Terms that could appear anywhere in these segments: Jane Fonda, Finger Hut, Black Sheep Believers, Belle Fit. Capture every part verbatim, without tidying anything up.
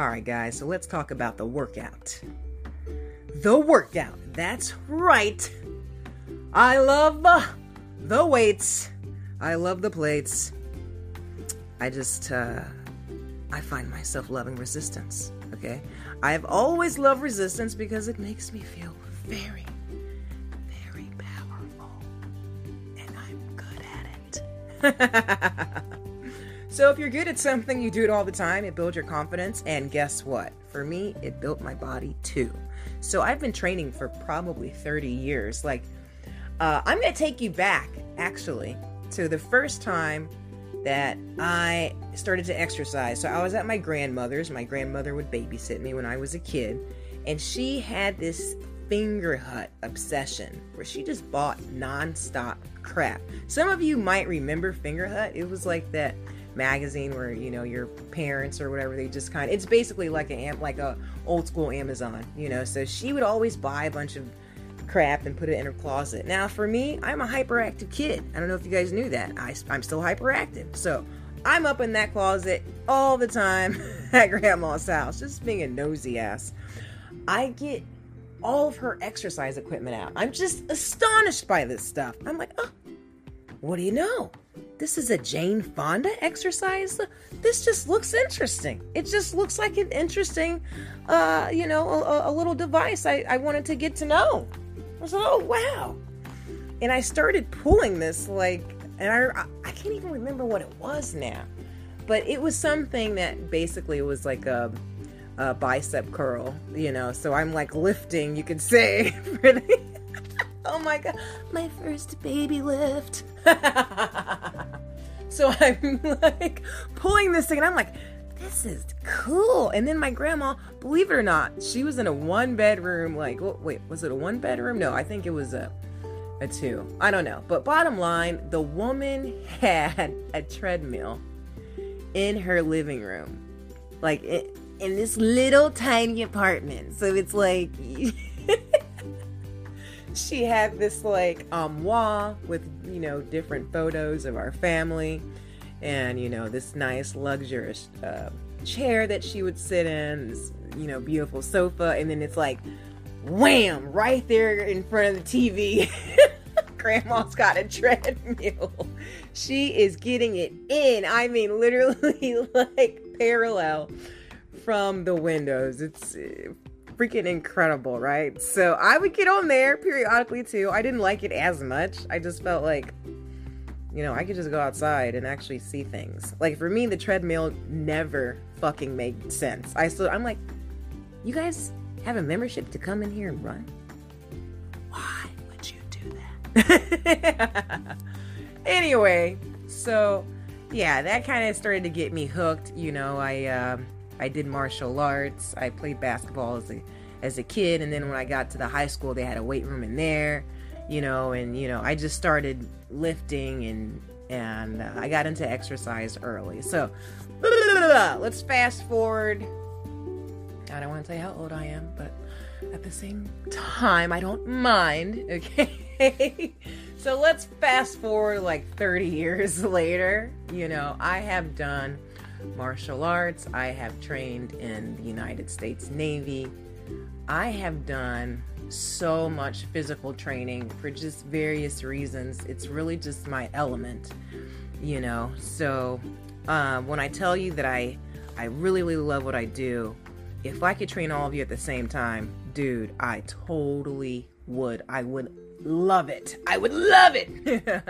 All right, guys, so let's talk about the workout. The workout, that's right. I love the weights. I love the plates. I just, uh, I find myself loving resistance, okay? I've always loved resistance because it makes me feel very, very powerful. And I'm good at it. So if you're good at something, you do it all the time. It builds your confidence. And guess what? For me, it built my body too. So I've been training for probably thirty years. Like, uh, I'm going to take you back, actually, to the first time that I started to exercise. So I was at my grandmother's. My grandmother would babysit me when I was a kid. And she had this Finger Hut obsession where she just bought nonstop crap. Some of you might remember Finger Hut. It was like that magazine where, you know, your parents or whatever, they just kind of, it's basically like a like a old school Amazon, you know. So she would always buy a bunch of crap and put it in her closet. Now for me, I'm a hyperactive kid. I don't know if you guys knew that. I, I'm still hyperactive. So I'm up in that closet all the time at grandma's house, just being a nosy ass. I get all of her exercise equipment out. I'm just astonished by this stuff. I'm like, oh, what do you know? This is a Jane Fonda exercise. This just looks interesting. It just looks like an interesting, uh, you know, a, a little device I, I wanted to get to know. I was like, oh, wow. And I started pulling this, like, and I, I can't even remember what it was now. But it was something that basically was like a, a bicep curl, you know. So I'm like lifting, you could say, for the, oh my God, my first baby lift. So I'm like pulling this thing and I'm like, this is cool. And then my grandma, believe it or not, she was in a one bedroom, like, well, wait, was it a one bedroom? No, I think it was a, a two. I don't know. But bottom line, the woman had a treadmill in her living room, like it, in this little tiny apartment. So it's like, she had this like armoire with, you know, different photos of our family and, you know, this nice luxurious uh, chair that she would sit in, this, you know, beautiful sofa. And then it's like, wham, right there in front of the T V. Grandma's got a treadmill. She is getting it in. I mean, literally like parallel from the windows. It's freaking incredible, right? So I would get on there periodically too. I didn't like it as much. I just felt like, you know, I could just go outside and actually see things. Like for me, the treadmill never fucking made sense. I so I'm like, you guys have a membership to come in here and run? Why would you do that? Anyway, so yeah, that kind of started to get me hooked. You know, I um I did martial arts. I played basketball as a, as a kid. And then when I got to the high school, they had a weight room in there, you know, and, you know, I just started lifting and, and uh, I got into exercise early. So blah, blah, blah, blah. Let's fast forward. I don't want to tell you how old I am, but at the same time, I don't mind. Okay. So let's fast forward like thirty years later, you know, I have done martial arts. I have trained in the United States Navy. I have done so much physical training for just various reasons. It's really just my element, you know. So uh, when I tell you that I, I really, really love what I do, if I could train all of you at the same time, dude, I totally would. I would love it. I would love it.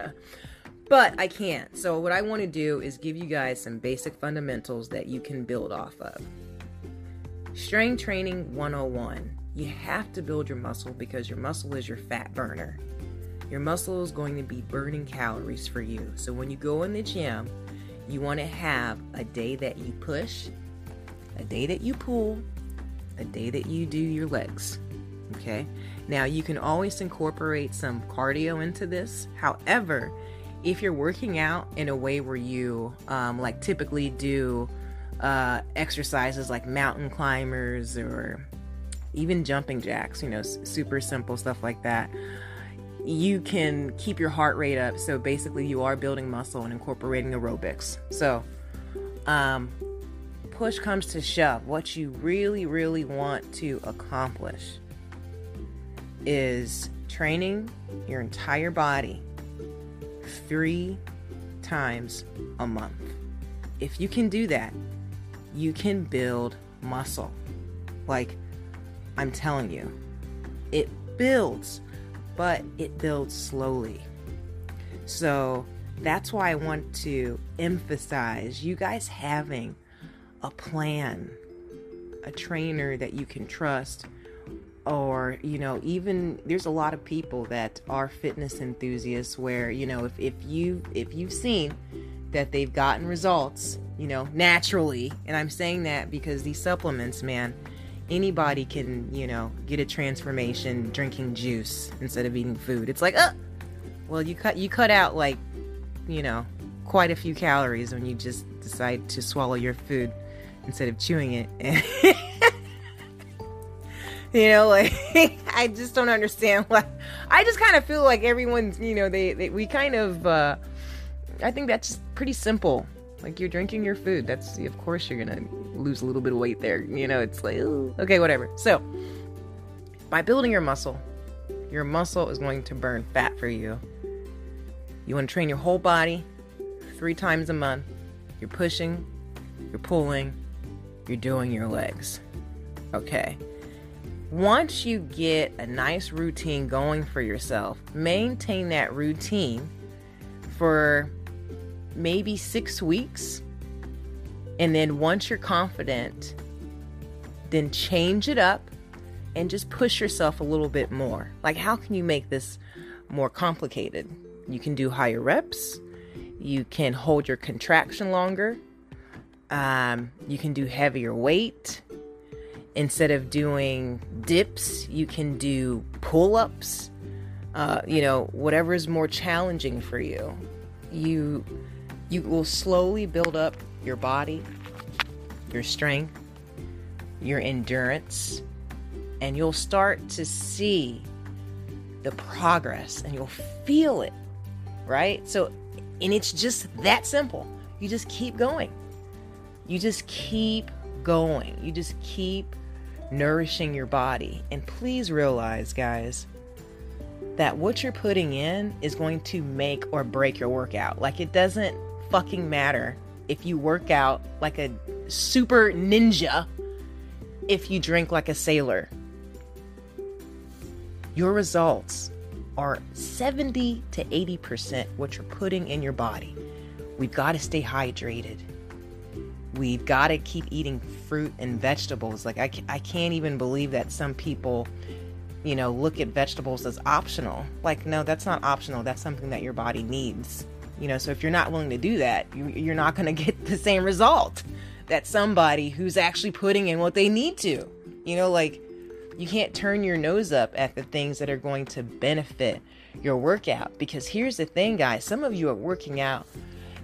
But I can't. So what I want to do is give you guys some basic fundamentals that you can build off of. Strength training one oh one. You have to build your muscle because your muscle is your fat burner. Your muscle is going to be burning calories for you. So when you go in the gym, you want to have a day that you push, a day that you pull, a day that you do your legs. Okay? Now you can always incorporate some cardio into this. However, if you're working out in a way where you um, like typically do uh, exercises like mountain climbers or even jumping jacks, you know, s- super simple stuff like that, you can keep your heart rate up. So basically you are building muscle and incorporating aerobics. So um, push comes to shove, what you really, really want to accomplish is training your entire body three times a month. If you can do that, you can build muscle. Like, I'm telling you, it builds, but it builds slowly. So that's why I want to emphasize you guys having a plan, a trainer that you can trust, or, you know, even there's a lot of people that are fitness enthusiasts where, you know, if, if you, if you've seen that they've gotten results, you know, naturally. And I'm saying that because these supplements, man, anybody can, you know, get a transformation drinking juice instead of eating food. It's like, oh, well, you cut, you cut out like, you know, quite a few calories when you just decide to swallow your food instead of chewing it. And you know, like, I just don't understand why. I just kind of feel like everyone's, you know, they, they we kind of, uh, I think that's pretty simple. Like, you're drinking your food. That's, of course, you're going to lose a little bit of weight there. You know, it's like, ooh, okay, whatever. So, by building your muscle, your muscle is going to burn fat for you. You want to train your whole body three times a month. You're pushing, you're pulling, you're doing your legs. Okay. Once you get a nice routine going for yourself, maintain that routine for maybe six weeks. And then once you're confident, then change it up and just push yourself a little bit more. Like, how can you make this more complicated? You can do higher reps. You can hold your contraction longer. Um, you can do heavier weight. Instead of doing dips, you can do pull-ups. Uh, you know, whatever is more challenging for you. You you will slowly build up your body, your strength, your endurance, and you'll start to see the progress and you'll feel it, right? So, and it's just that simple. You just keep going. You just keep going. You just keep nourishing your body. And please realize, guys, that what you're putting in is going to make or break your workout. Like, it doesn't fucking matter if you work out like a super ninja, if you drink like a sailor. Your results are seventy to eighty percent what you're putting in your body. We've got to stay hydrated. We've got to keep eating fruit and vegetables. Like, I, I can't even believe that some people, you know, look at vegetables as optional. Like, no, that's not optional. That's something that your body needs. You know, so if you're not willing to do that, you, you're not going to get the same result that somebody who's actually putting in what they need to. You know, like, you can't turn your nose up at the things that are going to benefit your workout. Because here's the thing, guys, some of you are working out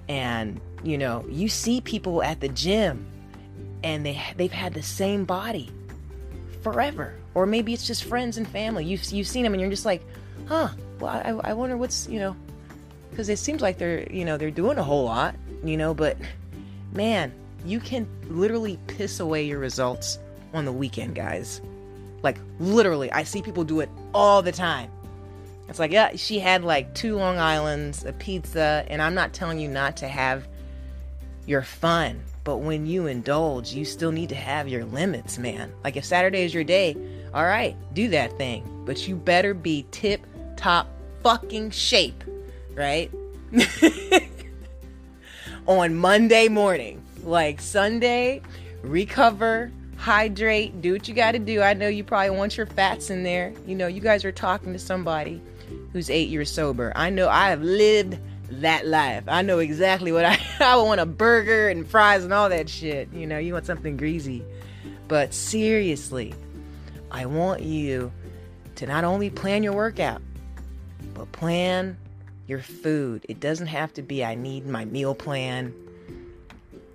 and, you know, you see people at the gym and they, they've had the same body forever. Or maybe it's just friends and family. You've, you've seen them and you're just like, huh, well, I, I wonder what's, you know, because it seems like they're, you know, they're doing a whole lot, you know, but man, you can literally piss away your results on the weekend, guys. Like, literally, I see people do it all the time. It's like, yeah, she had like two Long Islands, a pizza, and I'm not telling you not to have your fun. But when you indulge, you still need to have your limits, man. Like, if Saturday is your day, all right, do that thing. But you better be tip-top fucking shape, right? On Monday morning. Like, Sunday, recover, hydrate, do what you got to do. I know you probably want your fats in there. You know, you guys are talking to somebody who's eight years sober. I know I have lived that life. I know exactly what I, I want a burger and fries and all that shit. You know, you want something greasy. But seriously, I want you to not only plan your workout, but plan your food. It doesn't have to be, I need my meal plan.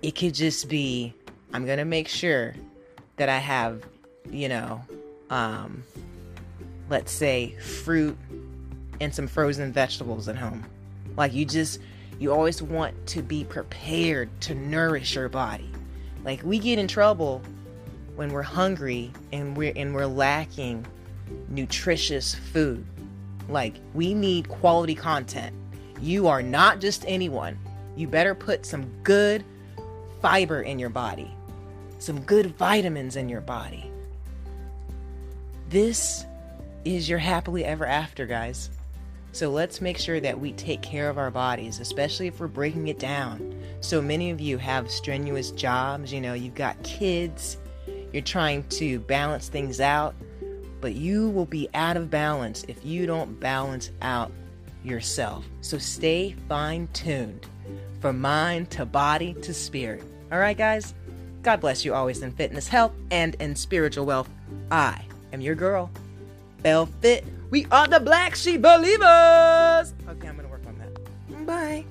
It could just be, I'm going to make sure that I have, you know, um, let's say fruit and some frozen vegetables at home. Like, you just, you always want to be prepared to nourish your body. Like, we get in trouble when we're hungry and we're and we're lacking nutritious food. Like, we need quality content. You are not just anyone. You better put some good fiber in your body, some good vitamins in your body. This is your happily ever after, guys. So let's make sure that we take care of our bodies, especially if we're breaking it down. So many of you have strenuous jobs, you know, you've got kids, you're trying to balance things out, but you will be out of balance if you don't balance out yourself. So stay fine-tuned from mind to body to spirit. All right, guys? God bless you always in fitness, health, and in spiritual wealth. I am your girl, Belle Fit. We are the Black Sheep Believers. Okay, I'm going to work on that. Bye.